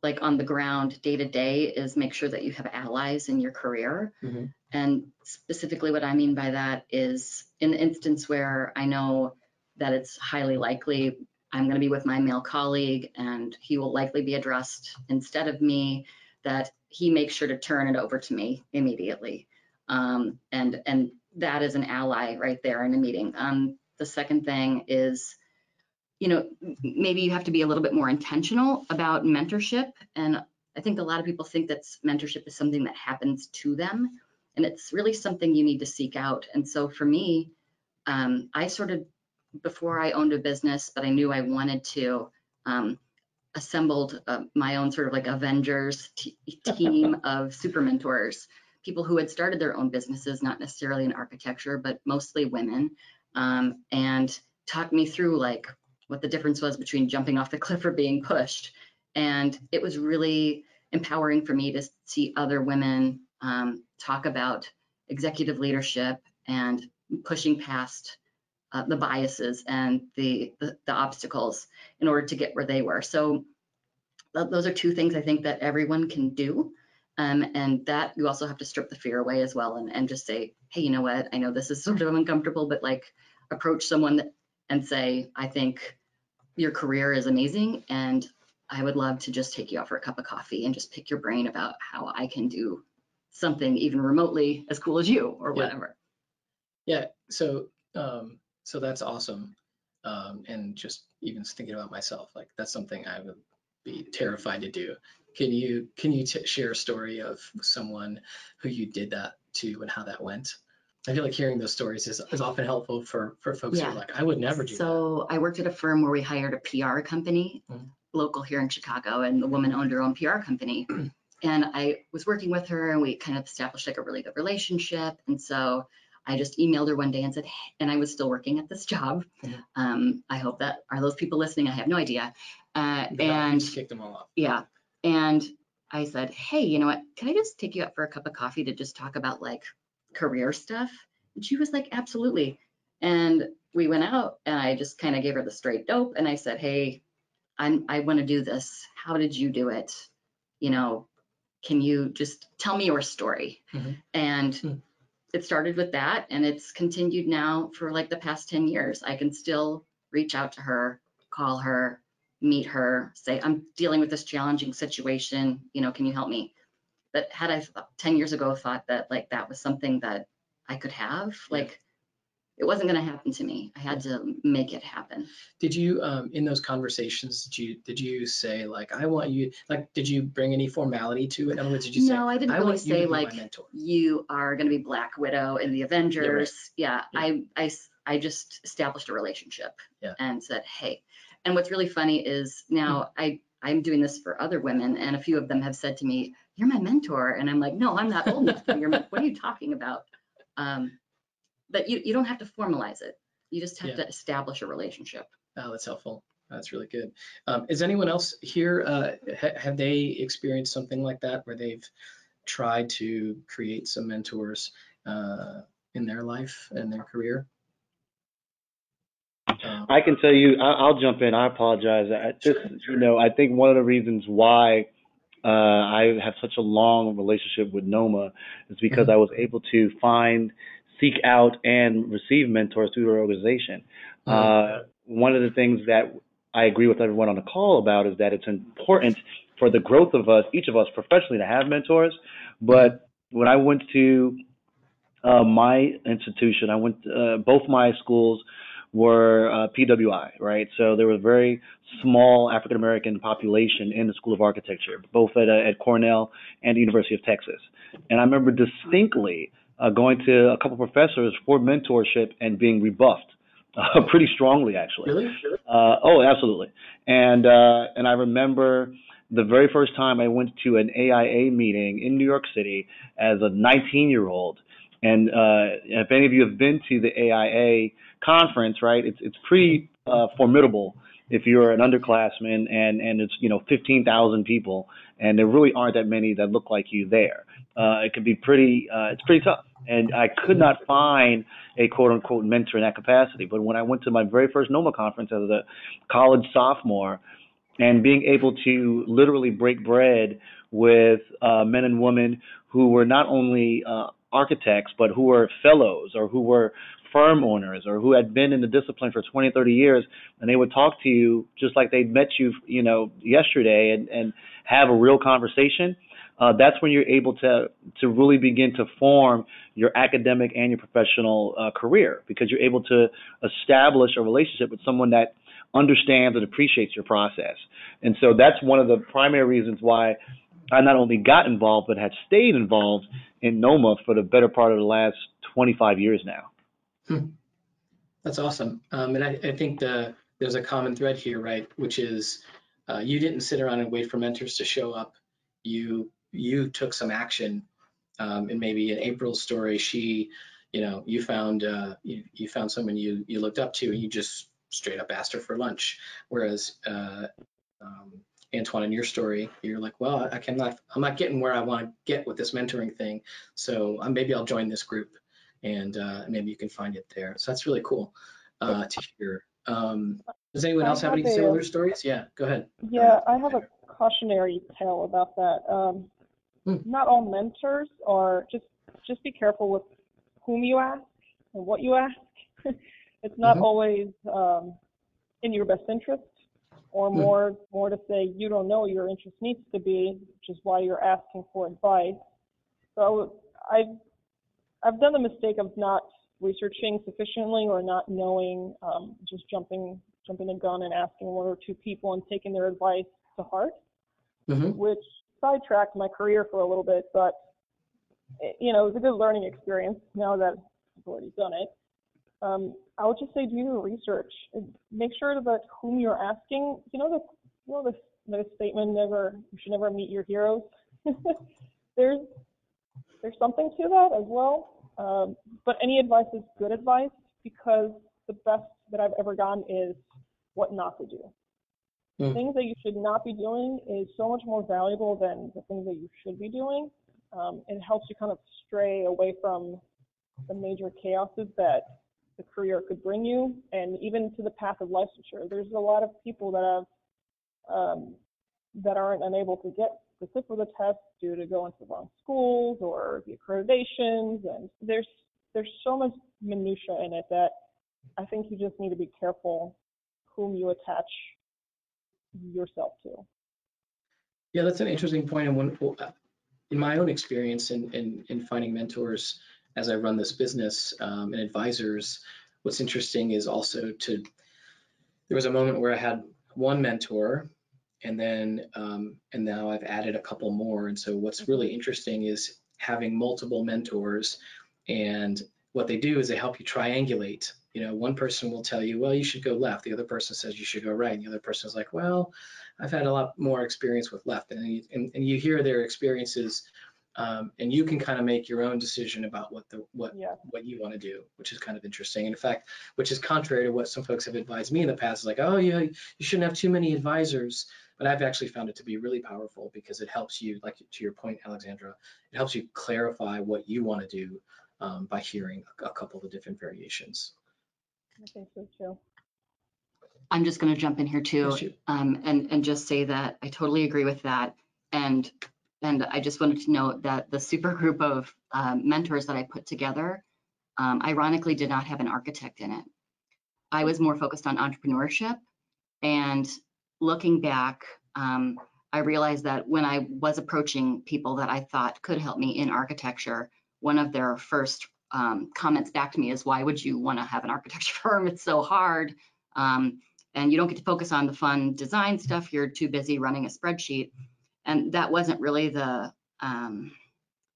like on the ground day to day, is make sure that you have allies in your career. Mm-hmm. And specifically what I mean by that is, in the instance where I know that it's highly likely I'm going to be with my male colleague and he will likely be addressed instead of me, that he makes sure to turn it over to me immediately. Um, and, and that is an ally right there in a meeting. Um, the second thing is, you know, maybe you have to be a little bit more intentional about mentorship. And I think a lot of people think that mentorship is something that happens to them, and it's really something you need to seek out. And so for me, um, I sort of, before I owned a business, but I knew I wanted to, um, assembled uh, my own sort of like Avengers t team of super mentors, people who had started their own businesses, not necessarily in architecture, but mostly women, um, and taught me through like what the difference was between jumping off the cliff or being pushed. And it was really empowering for me to see other women um, talk about executive leadership and pushing past Uh, the biases and the, the the obstacles in order to get where they were. So th those are two things I think that everyone can do, um, and that you also have to strip the fear away as well, and, and just say, hey, you know what, I know this is sort of uncomfortable, but like approach someone that, and say, I think your career is amazing and I would love to just take you out for a cup of coffee and just pick your brain about how I can do something even remotely as cool as you or whatever. Yeah, yeah. So um So that's awesome. Um, and just even thinking about myself, like that's something I would be terrified to do. Can you can you t share a story of someone who you did that to and how that went? I feel like hearing those stories is, is often helpful for, for folks yeah. who are like, I would never do so that. So I worked at a firm where we hired a P R company, mm-hmm. local here in Chicago, and the woman owned her own P R company. And I was working with her and we kind of established like a really good relationship. And so I just emailed her one day and said, hey, and I was still working at this job. Mm-hmm. um, I hope that, are those people listening? I have no idea. Uh, and kicked them all off. Yeah. And I said, hey, you know what? Can I just take you out for a cup of coffee to just talk about like career stuff? And she was like, absolutely. And we went out and I just kind of gave her the straight dope. And I said, hey, I'm, I want to do this. How did you do it? You know, can you just tell me your story? Mm-hmm. And mm-hmm. it started with that, and it's continued now for like the past ten years. I can still reach out to her, call her, meet her, say, I'm dealing with this challenging situation, you know, can you help me? But had I ten years ago thought that like that was something that I could have, like it wasn't going to happen to me. I had to make it happen. Did you, um, in those conversations, did you did you say like, I want you, like, did you bring any formality to it? In other words, did you no, say, no, I didn't really say like, you are going to be Black Widow in the Avengers. Yeah, right. yeah, yeah. I, I, I just established a relationship yeah. and said, hey. And what's really funny is now hmm. I, I'm doing this for other women, and a few of them have said to me, you're my mentor. And I'm like, no, I'm not old enough. You're my, what are you talking about? Um, But you, you don't have to formalize it. You just have yeah. to establish a relationship. Oh, that's helpful. That's really good. Um, is anyone else here, uh, ha have they experienced something like that where they've tried to create some mentors uh, in their life and their career? Um, I can tell you, I, I'll jump in. I apologize. I just, sure, sure. you know, I think one of the reasons why Uh, I have such a long relationship with NOMA is because mm-hmm. I was able to find, seek out, and receive mentors through their organization. Mm-hmm. Uh, one of the things that I agree with everyone on the call about is that it's important for the growth of us, each of us professionally, to have mentors. But when I went to uh, my institution, I went to, uh, both my schools were uh, P W I, right? So there was a very small African-American population in the School of Architecture, both at, uh, at Cornell and the University of Texas. And I remember distinctly uh, going to a couple professors for mentorship and being rebuffed uh, pretty strongly, actually. Really? Uh, oh, absolutely. And, uh, and I remember the very first time I went to an A I A meeting in New York City as a nineteen-year-old. And uh, if any of you have been to the A I A conference, right, it's it's pretty uh, formidable if you're an underclassman and, and it's, you know, fifteen thousand people, and there really aren't that many that look like you there. Uh, it could be pretty, uh, it's pretty tough. And I could not find a quote-unquote mentor in that capacity. But when I went to my very first NOMA conference as a college sophomore, and being able to literally break bread with uh, men and women who were not only uh, architects, but who were fellows or who were firm owners or who had been in the discipline for twenty, thirty years, and they would talk to you just like they'd met you, you know, yesterday and, and have a real conversation, uh, that's when you're able to to really begin to form your academic and your professional uh, career, because you're able to establish a relationship with someone that understands and appreciates your process. And so that's one of the primary reasons why I not only got involved, but have stayed involved in NOMA for the better part of the last twenty-five years now. Hmm. That's awesome. Um, and I, I think the, there's a common thread here, right? Which is uh, you didn't sit around and wait for mentors to show up. You you took some action. Um, and maybe in April's story, she, you know, you found uh, you, you found someone you you looked up to, and you just straight up asked her for lunch. Whereas uh, um, Antoine, in your story, you're like, well, I cannot, I'm not getting where I want to get with this mentoring thing, so um, maybe I'll join this group, and uh, maybe you can find it there. So that's really cool uh, to hear. Um, does anyone else have, have any similar stories? Yeah, go ahead. Yeah, I have a cautionary tale about that. Um, hmm. Not all mentors are, just just be careful with whom you ask and what you ask. It's not mm-hmm. always um, in your best interest. Or more, more to say, you don't know your interest needs to be, which is why you're asking for advice. So I've, I've done the mistake of not researching sufficiently or not knowing, um, just jumping, jumping the gun and asking one or two people and taking their advice to heart, mm-hmm. which sidetracked my career for a little bit. But it, you know, it was a good learning experience. Now that I've already done it. Um, I would just say do your research. Make sure that whom you're asking, you know, the, you know, the, the statement, never, you should never meet your heroes. there's, there's something to that as well. Um, but any advice is good advice, because the best that I've ever gotten is what not to do. Mm. Things that you should not be doing is so much more valuable than the things that you should be doing. Um, it helps you kind of stray away from the major chaoses that the career could bring you, and even to the path of licensure. There's a lot of people that have um, that aren't unable to get to sit for the test due to going to the wrong schools or the accreditations, and there's there's so much minutia in it that I think you just need to be careful whom you attach yourself to. Yeah, that's an interesting point, and one in my own experience in in, in finding mentors. As I run this business um, and advisors, what's interesting is also to, there was a moment where I had one mentor, and then um, and now I've added a couple more. And so what's really interesting is having multiple mentors, and what they do is they help you triangulate. You know, one person will tell you, well, you should go left. The other person says you should go right. And the other person is like, well, I've had a lot more experience with left. And you, and, and you hear their experiences. Um, and you can kind of make your own decision about what the what yeah. what you want to do, which is kind of interesting. And in fact, which is contrary to what some folks have advised me in the past, is like, oh yeah, you shouldn't have too many advisors. But I've actually found it to be really powerful, because it helps you, like to your point, Alexandra, it helps you clarify what you want to do um, by hearing a, a couple of different variations. I think so too. I'm just going to jump in here too, um, and and just say that I totally agree with that. And. And I just wanted to note that the super group of um, mentors that I put together, um, ironically, did not have an architect in it. I was more focused on entrepreneurship. And looking back, um, I realized that when I was approaching people that I thought could help me in architecture, one of their first um, comments back to me is, why would you want to have an architecture firm? It's so hard. Um, and you don't get to focus on the fun design stuff. You're too busy running a spreadsheet. And that wasn't really the, um,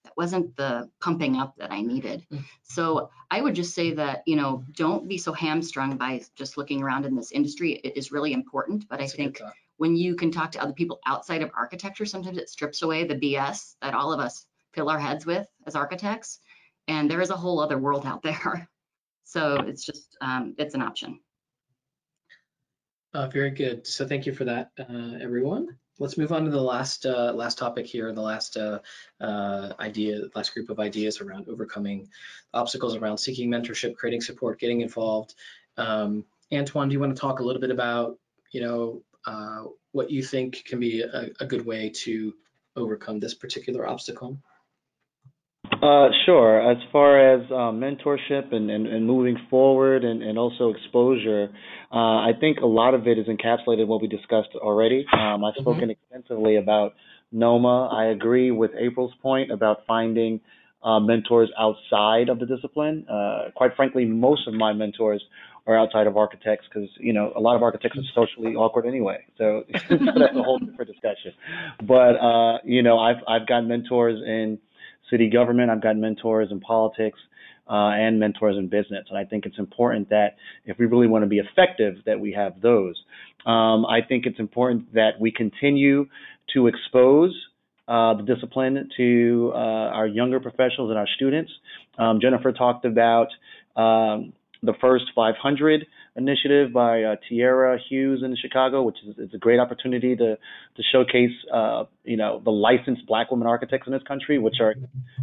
that wasn't the pumping up that I needed. So I would just say that, you know, don't be so hamstrung by just looking around in this industry. It is really important, but That's I think when you can talk to other people outside of architecture, sometimes it strips away the B S that all of us fill our heads with as architects. And there is a whole other world out there. So it's just, um, it's an option. Uh, very good. So thank you for that, uh, everyone. Let's move on to the last uh, last topic here, the last uh, uh, idea, last group of ideas around overcoming obstacles, around seeking mentorship, creating support, getting involved. Um, Antoine, do you want to talk a little bit about, you know, uh, what you think can be a, a good way to overcome this particular obstacle? Uh, sure. As far as uh, mentorship and, and, and moving forward and, and also exposure, uh, I think a lot of it is encapsulated in what we discussed already. Um, I've spoken mm-hmm. extensively about NOMA. I agree with April's point about finding uh, mentors outside of the discipline. Uh, quite frankly, most of my mentors are outside of architects because, you know, a lot of architects are socially awkward anyway. So, so that's a whole different discussion. But, uh, you know, I've, I've got mentors in city government, I've got mentors in politics uh, and mentors in business. And I think it's important that if we really want to be effective, that we have those. Um, I think it's important that we continue to expose uh, the discipline to uh, our younger professionals and our students. Um, Jennifer talked about um, the first five hundred initiative by uh, Tiara Hughes in Chicago, which is, is a great opportunity to to showcase, uh, you know, the licensed Black women architects in this country, which are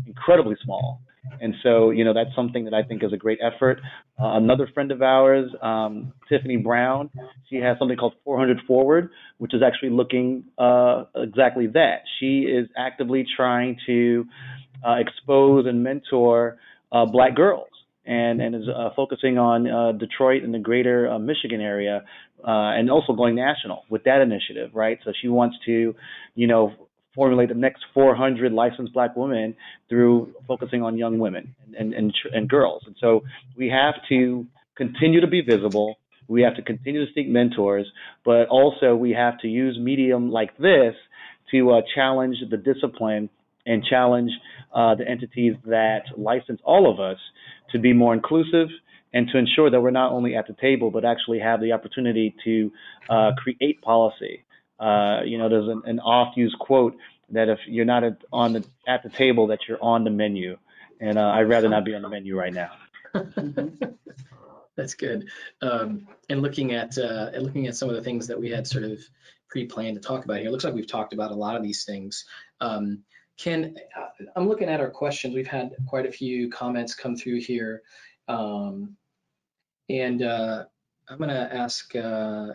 incredibly small. And so, you know, that's something that I think is a great effort. Uh, another friend of ours, um, Tiffany Brown, she has something called four hundred forward, which is actually looking uh, exactly that. She is actively trying to uh, expose and mentor uh, Black girls. And, and is uh, focusing on uh, Detroit and the greater uh, Michigan area, uh, and also going national with that initiative, right? So she wants to, you know, formulate the next four hundred licensed Black women through focusing on young women and, and, and, and girls. And so we have to continue to be visible. We have to continue to seek mentors, but also we have to use medium like this to uh, challenge the discipline and challenge uh, the entities that license all of us to be more inclusive and to ensure that we're not only at the table, but actually have the opportunity to uh, create policy. Uh, you know, there's an, an oft-used quote that if you're not at, on the, at the table, that you're on the menu. And uh, I'd rather not be on the menu right now. That's good. Um, and looking at uh, and looking at some of the things that we had sort of pre-planned to talk about here, it looks like we've talked about a lot of these things. Um, Ken, I'm looking at our questions. We've had quite a few comments come through here. Um, and uh, I'm going to ask uh,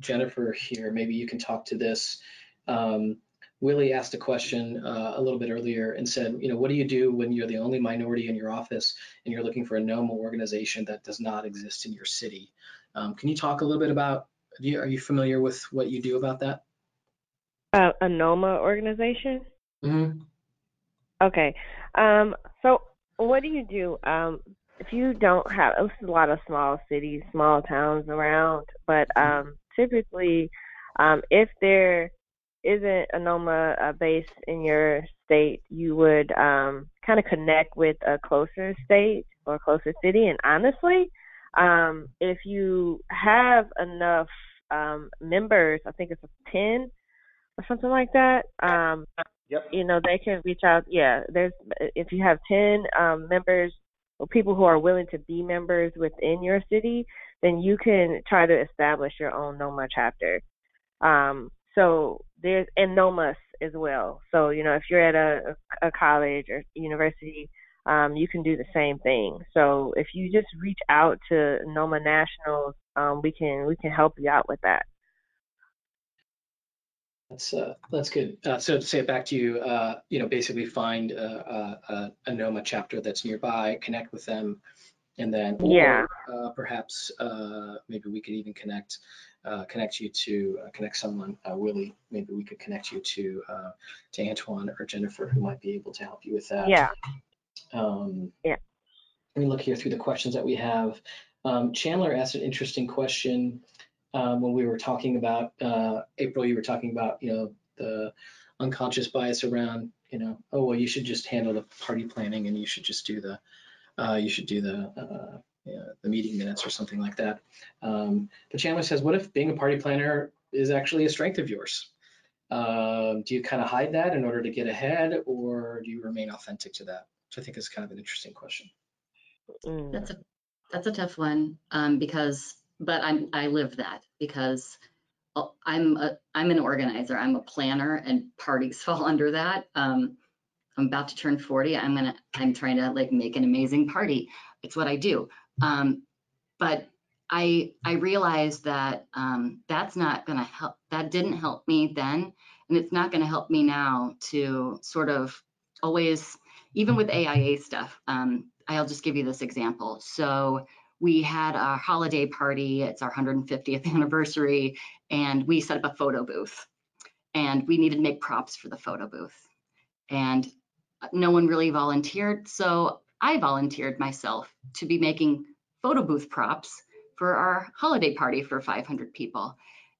Jennifer here, maybe you can talk to this. Um, Willie asked a question uh, a little bit earlier and said, you know, what do you do when you're the only minority in your office and you're looking for a NOMA organization that does not exist in your city? Um, can you talk a little bit about, do you, are you familiar with what you do about that? Uh, a NOMA organization? Mm-hmm. Okay, um, so what do you do um, if you don't have, there's a lot of small cities, small towns around, but um, typically um, if there isn't a NOMA uh, base in your state, you would um, kind of connect with a closer state or closer city, and honestly, um, if you have enough um, members, I think it's a ten or something like that, um, Yep. You know, they can reach out. Yeah, there's if you have ten um, members or people who are willing to be members within your city, then you can try to establish your own NOMA chapter. Um, so there's and NOMAs as well. So, you know, if you're at a, a college or university, um, you can do the same thing. So if you just reach out to NOMA Nationals, um, we can we can help you out with that. That's uh, that's good. Uh, so to say it back to you, uh, you know, basically find a, a, a NOMA chapter that's nearby, connect with them, and then or, yeah, uh, perhaps uh, maybe we could even connect uh, connect you to uh, connect someone. Uh, Willie, maybe we could connect you to uh, to Antoine or Jennifer, who might be able to help you with that. Yeah. Um, yeah. Let me look here through the questions that we have. Um, Chandler asked an interesting question um, when we were talking about, uh, April, you were talking about, you know, the unconscious bias around, you know, oh, well, you should just handle the party planning and you should just do the, uh, you should do the, uh, you know, the meeting minutes or something like that. Um, but Chandler says, what if being a party planner is actually a strength of yours? Um, do you kind of hide that in order to get ahead, or do you remain authentic to that? Which I think is kind of an interesting question. That's a that's a tough one um, because, but I'm I live that because I'm a I'm an organizer, I'm a planner, and parties fall under that. Um, I'm about to turn forty. I'm gonna I'm trying to like make an amazing party. It's what I do. Um, but I I realized that um, that's not gonna help. That didn't help me then, and it's not gonna help me now to sort of always, even with A I A stuff. Um, I'll just give you this example. So we had a holiday party. It's our one hundred fiftieth anniversary, and we set up a photo booth, and we needed to make props for the photo booth, and no one really volunteered. So I volunteered myself to be making photo booth props for our holiday party for five hundred people.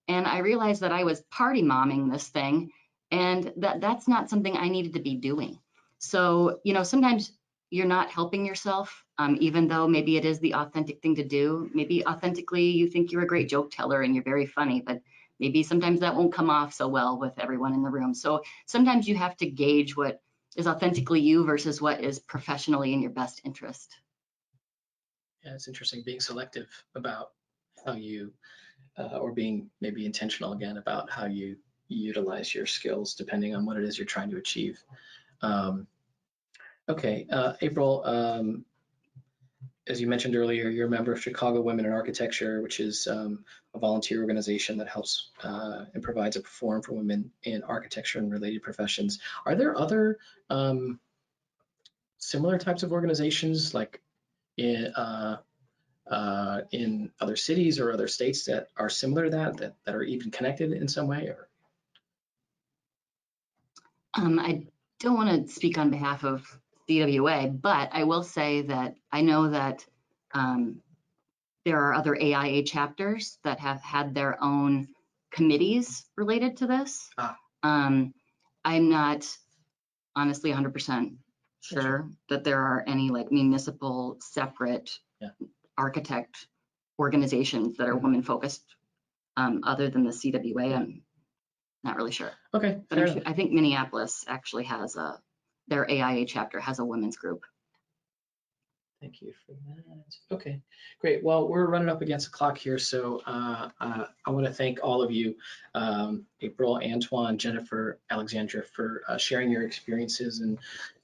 And I realized that I was party momming this thing, and that that's not something I needed to be doing. So, you know, sometimes you're not helping yourself, um, even though maybe it is the authentic thing to do. Maybe authentically you think you're a great joke teller and you're very funny, but maybe sometimes that won't come off so well with everyone in the room. So sometimes you have to gauge what is authentically you versus what is professionally in your best interest. Yeah, it's interesting being selective about how you, uh, or being maybe intentional again about how you utilize your skills depending on what it is you're trying to achieve. Um, Okay, uh, April, um, as you mentioned earlier, you're a member of Chicago Women in Architecture, which is um, a volunteer organization that helps uh, and provides a forum for women in architecture and related professions. Are there other um, similar types of organizations like in, uh, uh, in other cities or other states that are similar to that, that, that are even connected in some way? Or? Um, I don't want to speak on behalf of C W A, but I will say that I know that um, there are other A I A chapters that have had their own committees related to this. Ah. Um, I'm not honestly one hundred percent sure, sure that there are any like municipal separate yeah. architect organizations that are yeah. women focused um, other than the C W A. Yeah. I'm not really sure. Okay, but I'm sure, I think Minneapolis actually has a their A I A chapter has a women's group. Thank you for that. Okay, great. Well, we're running up against the clock here, so uh, uh, I want to thank all of you, um, April, Antoine, Jennifer, Alexandra, for uh, sharing your experiences and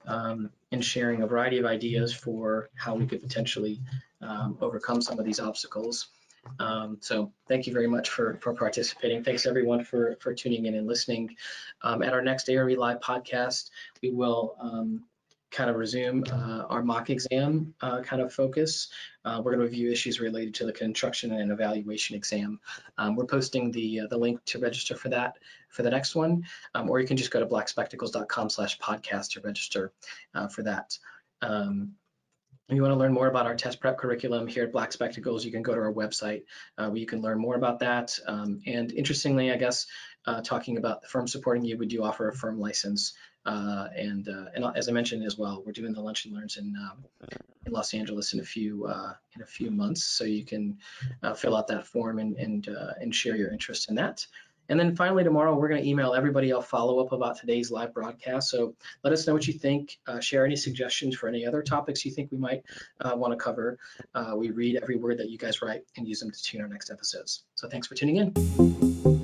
um, and sharing a variety of ideas for how we could potentially um, overcome some of these obstacles. Um, so thank you very much for, for participating. Thanks everyone for, for tuning in and listening. Um, at our next A R E Live podcast, we will um, kind of resume uh, our mock exam uh, kind of focus. Uh, we're going to review issues related to the construction and evaluation exam. Um, we're posting the uh, the link to register for that for the next one, um, or you can just go to black spectacles dot com slash podcast to register uh, for that. Um, If you want to learn more about our test prep curriculum here at Black Spectacles, you can go to our website uh, where you can learn more about that. Um, and interestingly, I guess, uh, talking about the firm supporting you, we do offer a firm license. Uh, and, uh, and as I mentioned as well, we're doing the Lunch and Learns in, um, in Los Angeles in a few uh, in a few months. So you can uh, fill out that form and, and, uh, and share your interest in that. And then finally, tomorrow, we're going to email everybody a follow-up about today's live broadcast. So let us know what you think. Uh, share any suggestions for any other topics you think we might uh, want to cover. Uh, we read every word that you guys write and use them to tune our next episodes. So thanks for tuning in.